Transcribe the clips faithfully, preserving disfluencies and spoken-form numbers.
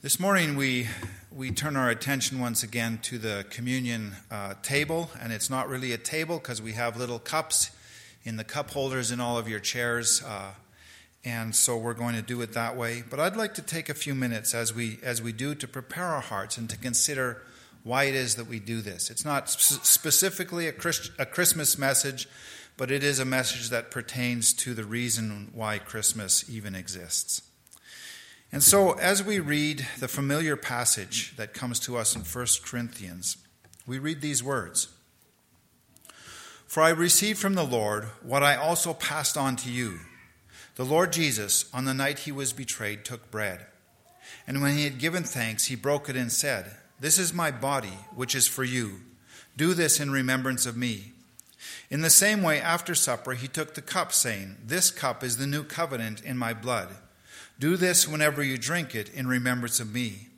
This morning we we turn our attention once again to the communion uh, table, and it's not really a table because we have little cups in the cup holders in all of your chairs, uh, and so we're going to do it that way. But I'd like to take a few minutes as we as we do to prepare our hearts and to consider why it is that we do this. It's not sp- specifically a, Christ- a Christmas message, but it is a message that pertains to the reason why Christmas even exists. And so as we read the familiar passage that comes to us in First Corinthians, we read these words. For I received from the Lord what I also passed on to you. The Lord Jesus, on the night he was betrayed, took bread. And when he had given thanks, he broke it and said, This is my body, which is for you. Do this in remembrance of me. In the same way, after supper, he took the cup, saying, This cup is the new covenant in my blood. Do this whenever you drink it in remembrance of me.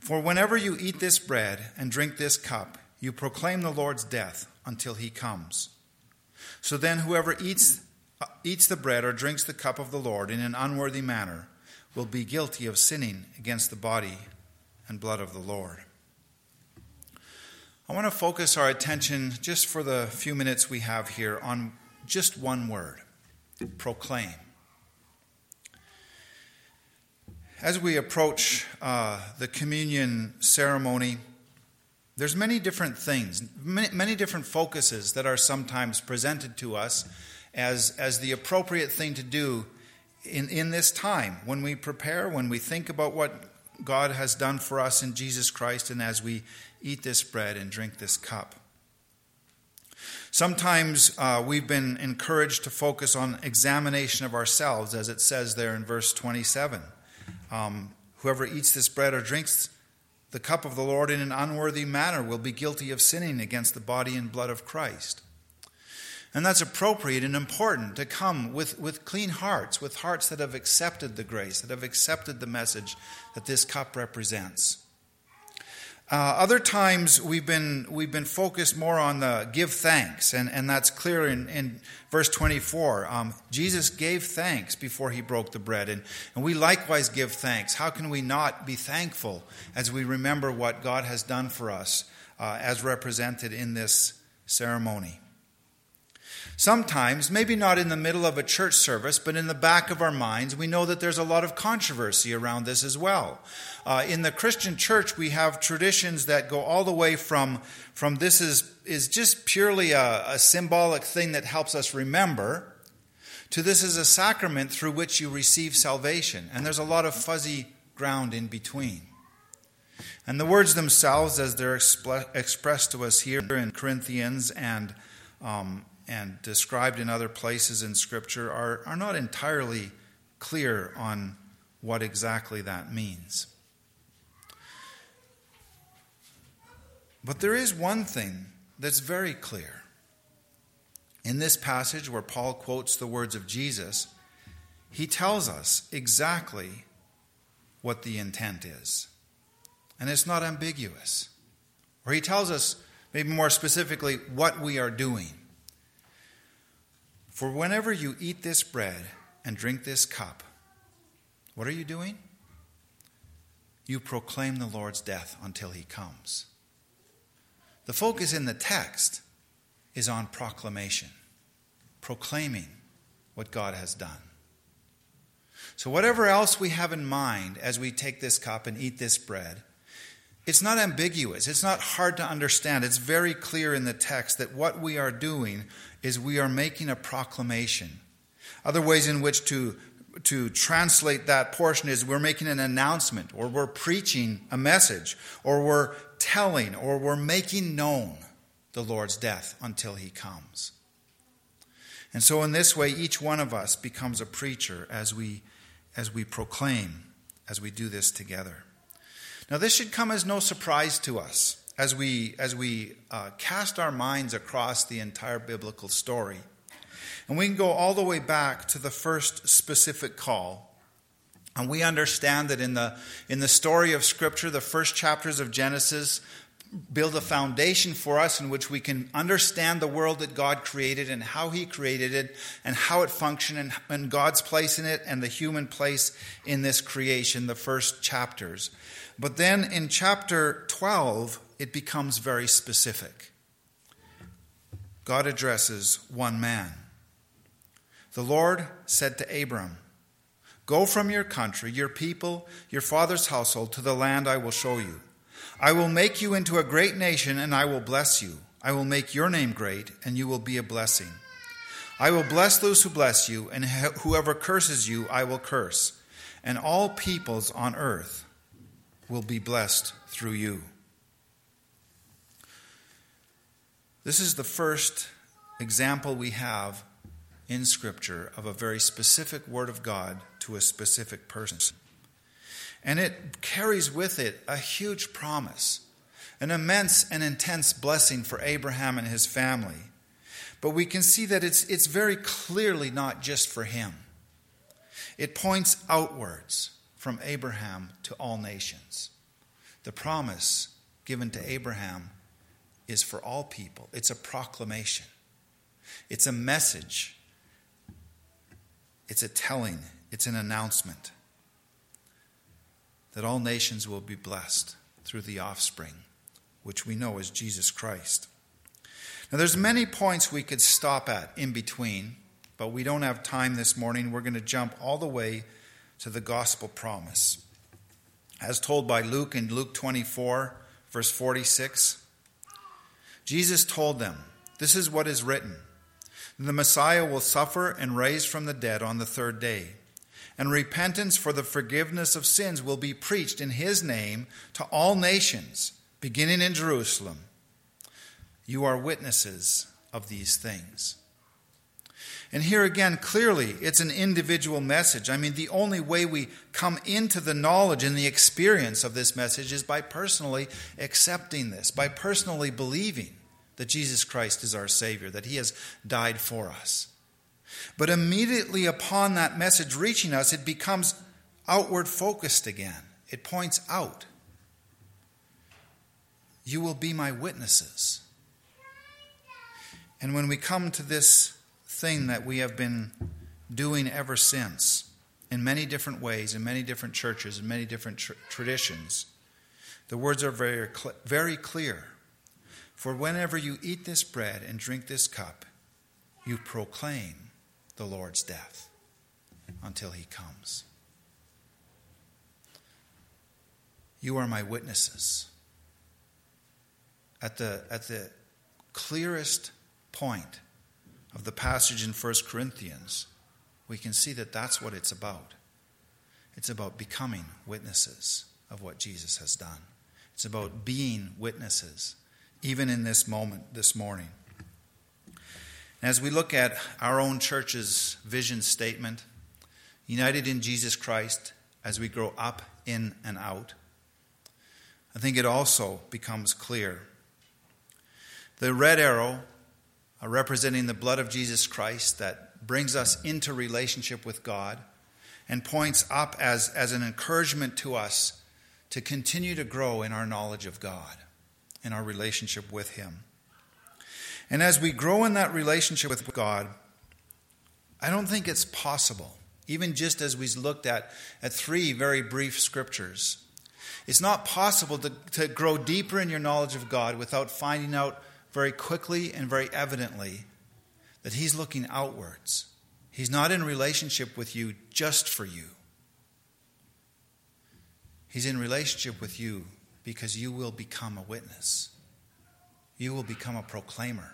For whenever you eat this bread and drink this cup, you proclaim the Lord's death until he comes. So then whoever eats, uh, eats the bread or drinks the cup of the Lord in an unworthy manner will be guilty of sinning against the body and blood of the Lord. I want to focus our attention just for the few minutes we have here on just one word, proclaim. As we approach uh, the communion ceremony, there's many different things, many, many different focuses that are sometimes presented to us as, as the appropriate thing to do in, in this time, when we prepare, when we think about what God has done for us in Jesus Christ, and as we eat this bread and drink this cup. Sometimes uh, we've been encouraged to focus on examination of ourselves, as it says there in verse twenty-seven. Um, whoever eats this bread or drinks the cup of the Lord in an unworthy manner will be guilty of sinning against the body and blood of Christ. And that's appropriate and important to come with, with clean hearts, with hearts that have accepted the grace, that have accepted the message that this cup represents. Uh, other times we've been we've been focused more on the give thanks, and, and that's clear in, in verse twenty-four. Um, Jesus gave thanks before he broke the bread, and, and we likewise give thanks. How can we not be thankful as we remember what God has done for us uh, as represented in this ceremony? Sometimes, maybe not in the middle of a church service, but in the back of our minds, we know that there's a lot of controversy around this as well. Uh, in the Christian church, we have traditions that go all the way from, from this is, is just purely a, a symbolic thing that helps us remember, to this is a sacrament through which you receive salvation. And there's a lot of fuzzy ground in between. And the words themselves, as they're expl- expressed to us here in Corinthians and um and described in other places in Scripture, are, are not entirely clear on what exactly that means. But there is one thing that's very clear. In this passage where Paul quotes the words of Jesus, he tells us exactly what the intent is. And it's not ambiguous. Or he tells us, maybe more specifically, what we are doing. For whenever you eat this bread and drink this cup, what are you doing? You proclaim the Lord's death until he comes. The focus in the text is on proclamation, proclaiming what God has done. So whatever else we have in mind as we take this cup and eat this bread, it's not ambiguous. It's not hard to understand. It's very clear in the text that what we are doing is we are making a proclamation. Other ways in which to, to translate that portion is we're making an announcement, or we're preaching a message, or we're telling, or we're making known the Lord's death until he comes. And so in this way, each one of us becomes a preacher as we, as we proclaim, as we do this together. Now, this should come as no surprise to us as we as we uh, cast our minds across the entire biblical story. And we can go all the way back to the first specific call. And we understand that in the in the story of Scripture, the first chapters of Genesis, build a foundation for us in which we can understand the world that God created and how he created it and how it functioned and, and God's place in it and the human place in this creation, the first chapters. But then in chapter twelve, it becomes very specific. God addresses one man. The Lord said to Abram, "Go from your country, your people, your father's household, to the land I will show you. I will make you into a great nation, and I will bless you. I will make your name great, and you will be a blessing. I will bless those who bless you, and whoever curses you, I will curse. And all peoples on earth will be blessed through you." This is the first example we have in Scripture of a very specific word of God to a specific person. And it carries with it a huge promise, an immense and intense blessing for Abraham and his family. But we can see that it's, it's very clearly not just for him. It points outwards from Abraham to all nations. The promise given to Abraham is for all people. It's a proclamation. It's a message. It's a telling. It's an announcement that all nations will be blessed through the offspring, which we know is Jesus Christ. Now, there's many points we could stop at in between, but we don't have time this morning. We're going to jump all the way to the gospel promise. As told by Luke in Luke twenty-four, verse forty-six, Jesus told them, "This is what is written, the Messiah will suffer and rise from the dead on the third day. And repentance for the forgiveness of sins will be preached in his name to all nations, beginning in Jerusalem. You are witnesses of these things." And here again, clearly, it's an individual message. I mean, the only way we come into the knowledge and the experience of this message is by personally accepting this, by personally believing that Jesus Christ is our Savior, that he has died for us. But immediately upon that message reaching us, it becomes outward focused again. It points out. You will be my witnesses. And when we come to this thing that we have been doing ever since, in many different ways, in many different churches, in many different tr- traditions, the words are very, cl- very clear. For whenever you eat this bread and drink this cup, you proclaim the Lord's death until he comes. You are my witnesses. At the, at the clearest point of the passage in First Corinthians, we can see that that's what it's about. It's about becoming witnesses of what Jesus has done. It's about being witnesses, even in this moment, this morning. As we look at our own church's vision statement, united in Jesus Christ as we grow up in and out, I think it also becomes clear. The red arrow, representing the blood of Jesus Christ that brings us into relationship with God and points up as, as an encouragement to us to continue to grow in our knowledge of God and our relationship with him. And as we grow in that relationship with God, I don't think it's possible, even just as we looked at, at three very brief scriptures, it's not possible to, to grow deeper in your knowledge of God without finding out very quickly and very evidently that he's looking outwards. He's not in relationship with you just for you. He's in relationship with you because you will become a witness. You will become a proclaimer.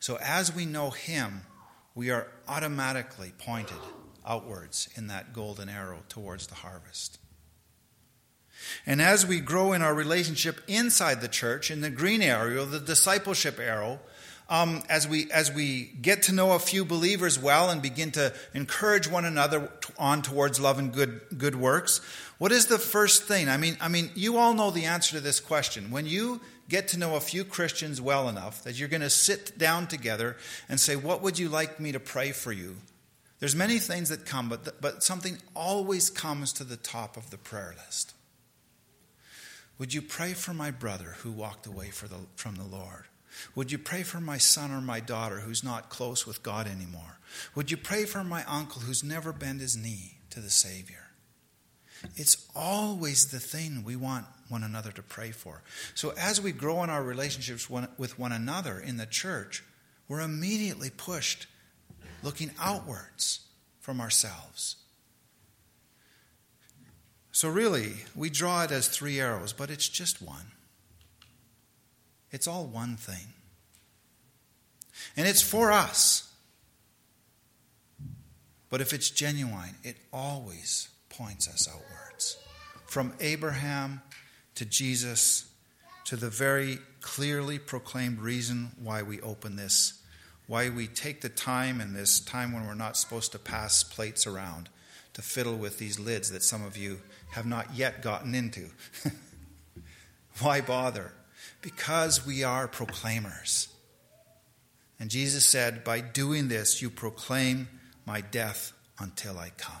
So as we know him, we are automatically pointed outwards in that golden arrow towards the harvest. And as we grow in our relationship inside the church, in the green arrow, the discipleship arrow, um, as we as we get to know a few believers well and begin to encourage one another on towards love and good good works, what is the first thing? I mean, I mean, you all know the answer to this question. When you get to know a few Christians well enough that you're going to sit down together and say, "What would you like me to pray for you?" There's many things that come, but, the, but something always comes to the top of the prayer list. Would you pray for my brother who walked away for the, from the Lord? Would you pray for my son or my daughter who's not close with God anymore? Would you pray for my uncle who's never bent his knee to the Savior? It's always the thing we want one another to pray for. So as we grow in our relationships one, with one another in the church, we're immediately pushed looking outwards from ourselves. So really, we draw it as three arrows, but it's just one. It's all one thing. And it's for us. But if it's genuine, it always points us outwards. From Abraham to Jesus to the very clearly proclaimed reason why we open this, why we take the time in this time when we're not supposed to pass plates around to fiddle with these lids that some of you have not yet gotten into. Why bother? Because we are proclaimers. And Jesus said, by doing this, you proclaim my death until I come.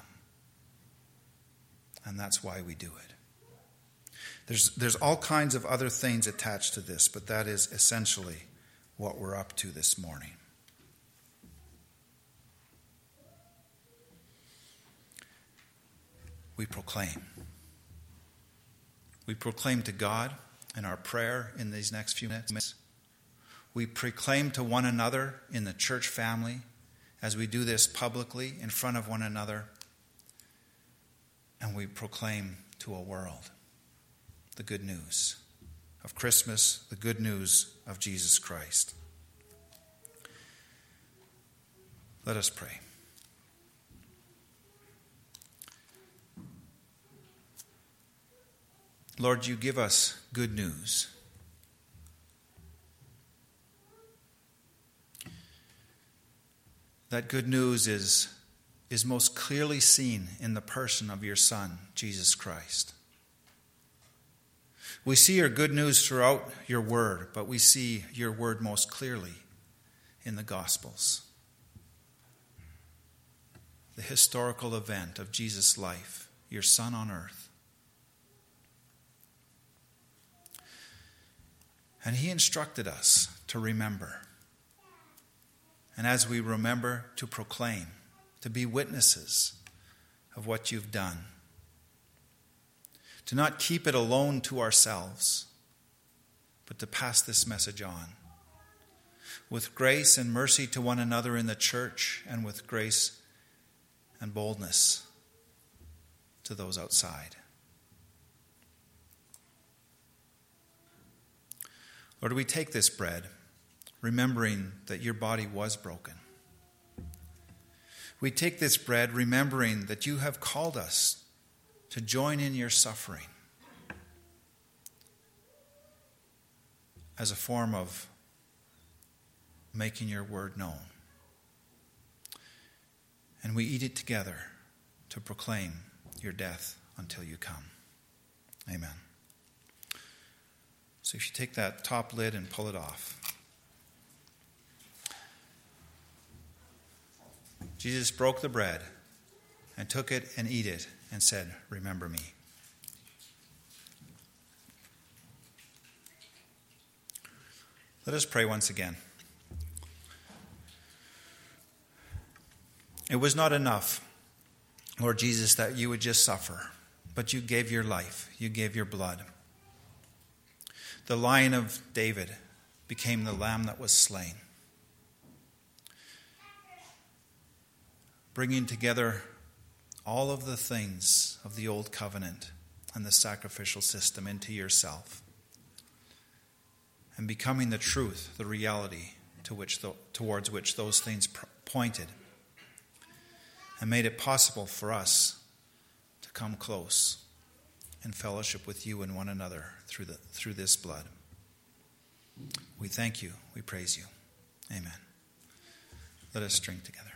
And that's why we do it. There's, there's all kinds of other things attached to this, but that is essentially what we're up to this morning. We proclaim. We proclaim to God in our prayer in these next few minutes. We proclaim to one another in the church family as we do this publicly in front of one another. And we proclaim to a world the good news of Christmas, the good news of Jesus Christ. Let us pray. Lord, you give us good news. That good news is, is most clearly seen in the person of your Son, Jesus Christ. We see your good news throughout your word, but we see your word most clearly in the Gospels. The historical event of Jesus' life, your Son on earth. And he instructed us to remember. And as we remember, to proclaim, to be witnesses of what you've done. To not keep it alone to ourselves, but to pass this message on. With grace and mercy to one another in the church, and with grace and boldness to those outside. Lord, we take this bread, remembering that your body was broken. We take this bread, remembering that you have called us to join in your suffering as a form of making your word known. And we eat it together to proclaim your death until you come. Amen. So if you take that top lid and pull it off. Jesus broke the bread and took it and ate it and said, remember me. Let us pray once again. It was not enough, Lord Jesus, that you would just suffer, but you gave your life, you gave your blood. The Lion of David became the lamb that was slain, bringing together all of the things of the old covenant and the sacrificial system into yourself and becoming the truth, the reality to which the, towards which those things pointed and made it possible for us to come close and fellowship with you and one another through the through this blood. We thank you. We praise you. Amen. Let us drink together.